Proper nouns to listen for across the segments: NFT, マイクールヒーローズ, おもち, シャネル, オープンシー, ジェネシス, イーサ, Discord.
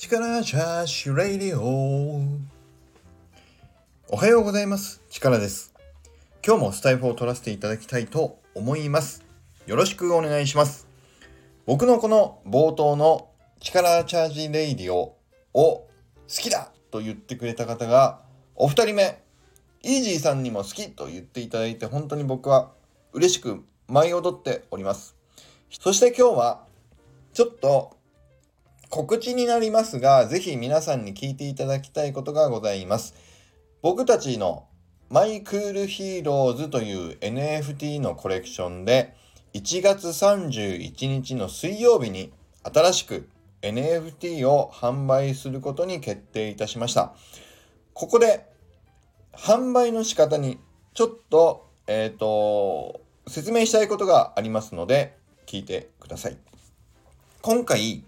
力シャーシュレイディオ。おはようございます、力です。今日もスタイフを撮らせていただきたいと思います。よろしくお願いします。僕のこの冒頭の力チャージレイディオを好きだと言ってくれた方がお二人目、イージーさんにも好きと言っていただいて、本当に僕は嬉しく舞い踊っております。そして今日はちょっと告知になりますが、ぜひ皆さんに聞いていただきたいことがございます。僕たちのマイクールヒーローズという NFT のコレクションで、1月31日の水曜日に新しく NFT を販売することに決定いたしました。ここで販売の仕方にちょっと、説明したいことがありますので聞いてください。今回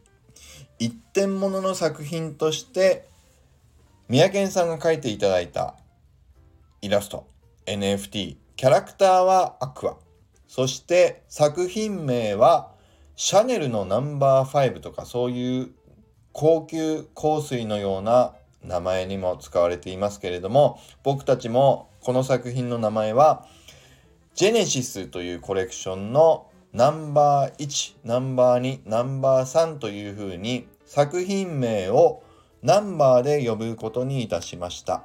一点物の作品として三宅さんが描いていただいたイラスト NFT キャラクターはアクア、そして作品名はシャネルのナンバー5とか、そういう高級香水のような名前にも使われていますけれども、僕たちもこの作品の名前はジェネシスというコレクションのナンバー1、ナンバー2、ナンバー3というふうに作品名をナンバーで呼ぶことにいたしました。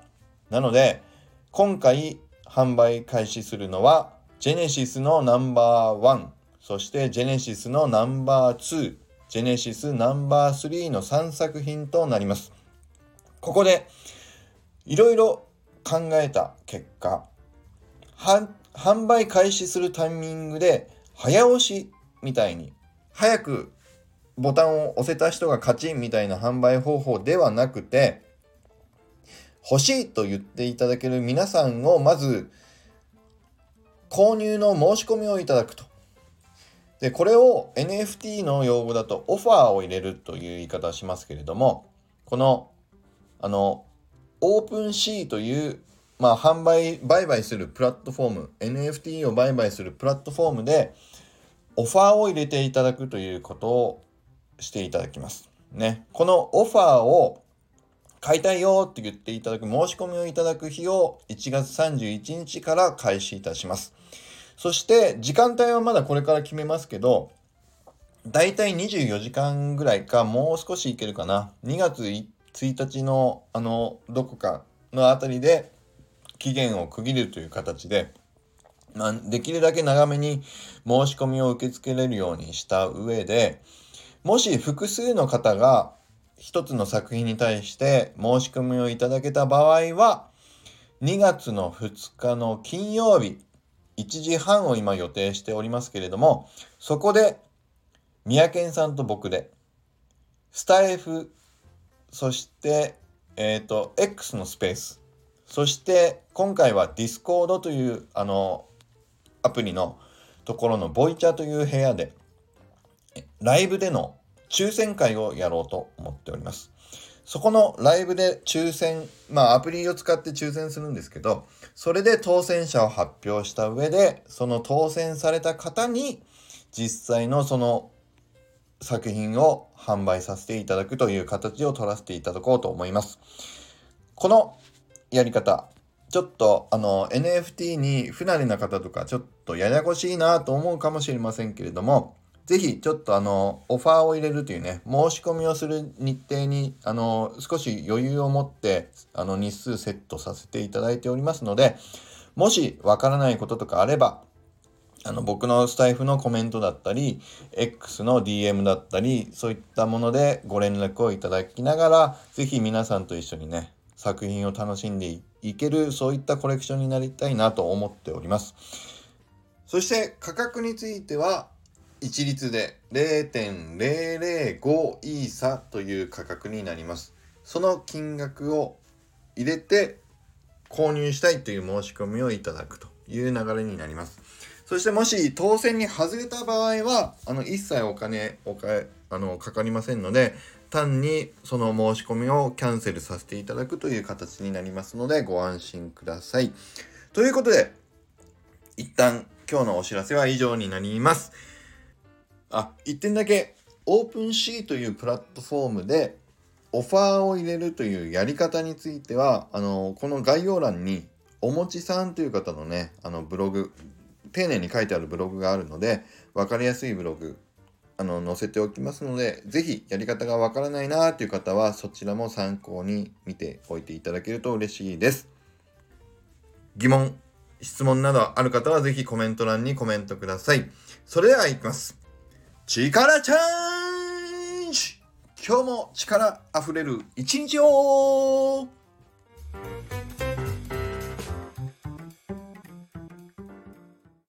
なので今回販売開始するのはジェネシスのナンバー1、そしてジェネシスのナンバー2、ジェネシスナンバー3の3作品となります。ここでいろいろ考えた結果、販売開始するタイミングで早押しみたいに早くボタンを押せた人が勝ちみたいな販売方法ではなくて、欲しいと言っていただける皆さんをまず購入の申し込みをいただくと。でこれを NFT の用語だとオファーを入れるという言い方をしますけれども、このオープンシーという売買するプラットフォーム、 NFT を売買するプラットフォームでオファーを入れていただくということをしていただきますね。このオファーを買いたいよって言っていただく、申し込みをいただく日を1月31日から開始いたします。そして時間帯はまだこれから決めますけど、だいたい24時間ぐらいか、もう少しいけるかな、2月1日のどこかのあたりで期限を区切るという形で、できるだけ長めに申し込みを受け付けれるようにした上で、もし複数の方が一つの作品に対して申し込みをいただけた場合は、2月の2日の金曜日1時半を今予定しておりますけれども、そこで三宅さんと僕でスタイフ、そしてX のスペース、そして今回は Discord というアプリのところのボイチャという部屋でライブでの抽選会をやろうと思っております。そこのライブで抽選、アプリを使って抽選するんですけど、それで当選者を発表した上で、その当選された方に実際のその作品を販売させていただくという形を取らせていただこうと思います。このやり方、ちょっとNFT に不慣れな方とかちょっとややこしいなと思うかもしれませんけれども、ぜひちょっとオファーを入れるというね、申し込みをする日程に少し余裕を持って日数セットさせていただいておりますので、もしわからないこととかあれば僕のスタイフのコメントだったり X の DM だったり、そういったものでご連絡をいただきながら、ぜひ皆さんと一緒にね作品を楽しんでいける、そういったコレクションになりたいなと思っております。そして価格については一律で 0.005 イーサという価格になります。その金額を入れて購入したいという申し込みをいただくという流れになります。そしてもし当選に外れた場合は一切お金かかりませんので、単にその申し込みをキャンセルさせていただくという形になりますので、ご安心ください。ということで一旦今日のお知らせは以上になります。1点だけ、オープンシーというプラットフォームでオファーを入れるというやり方については、この概要欄におもちさんという方のね、ブログ、丁寧に書いてあるブログがあるので、分かりやすいブログ載せておきますので、ぜひやり方がわからないなという方はそちらも参考に見ておいていただけると嬉しいです。疑問、質問などある方はぜひコメント欄にコメントください。それではいきます。力チャーンジ、今日も力あふれる一日を。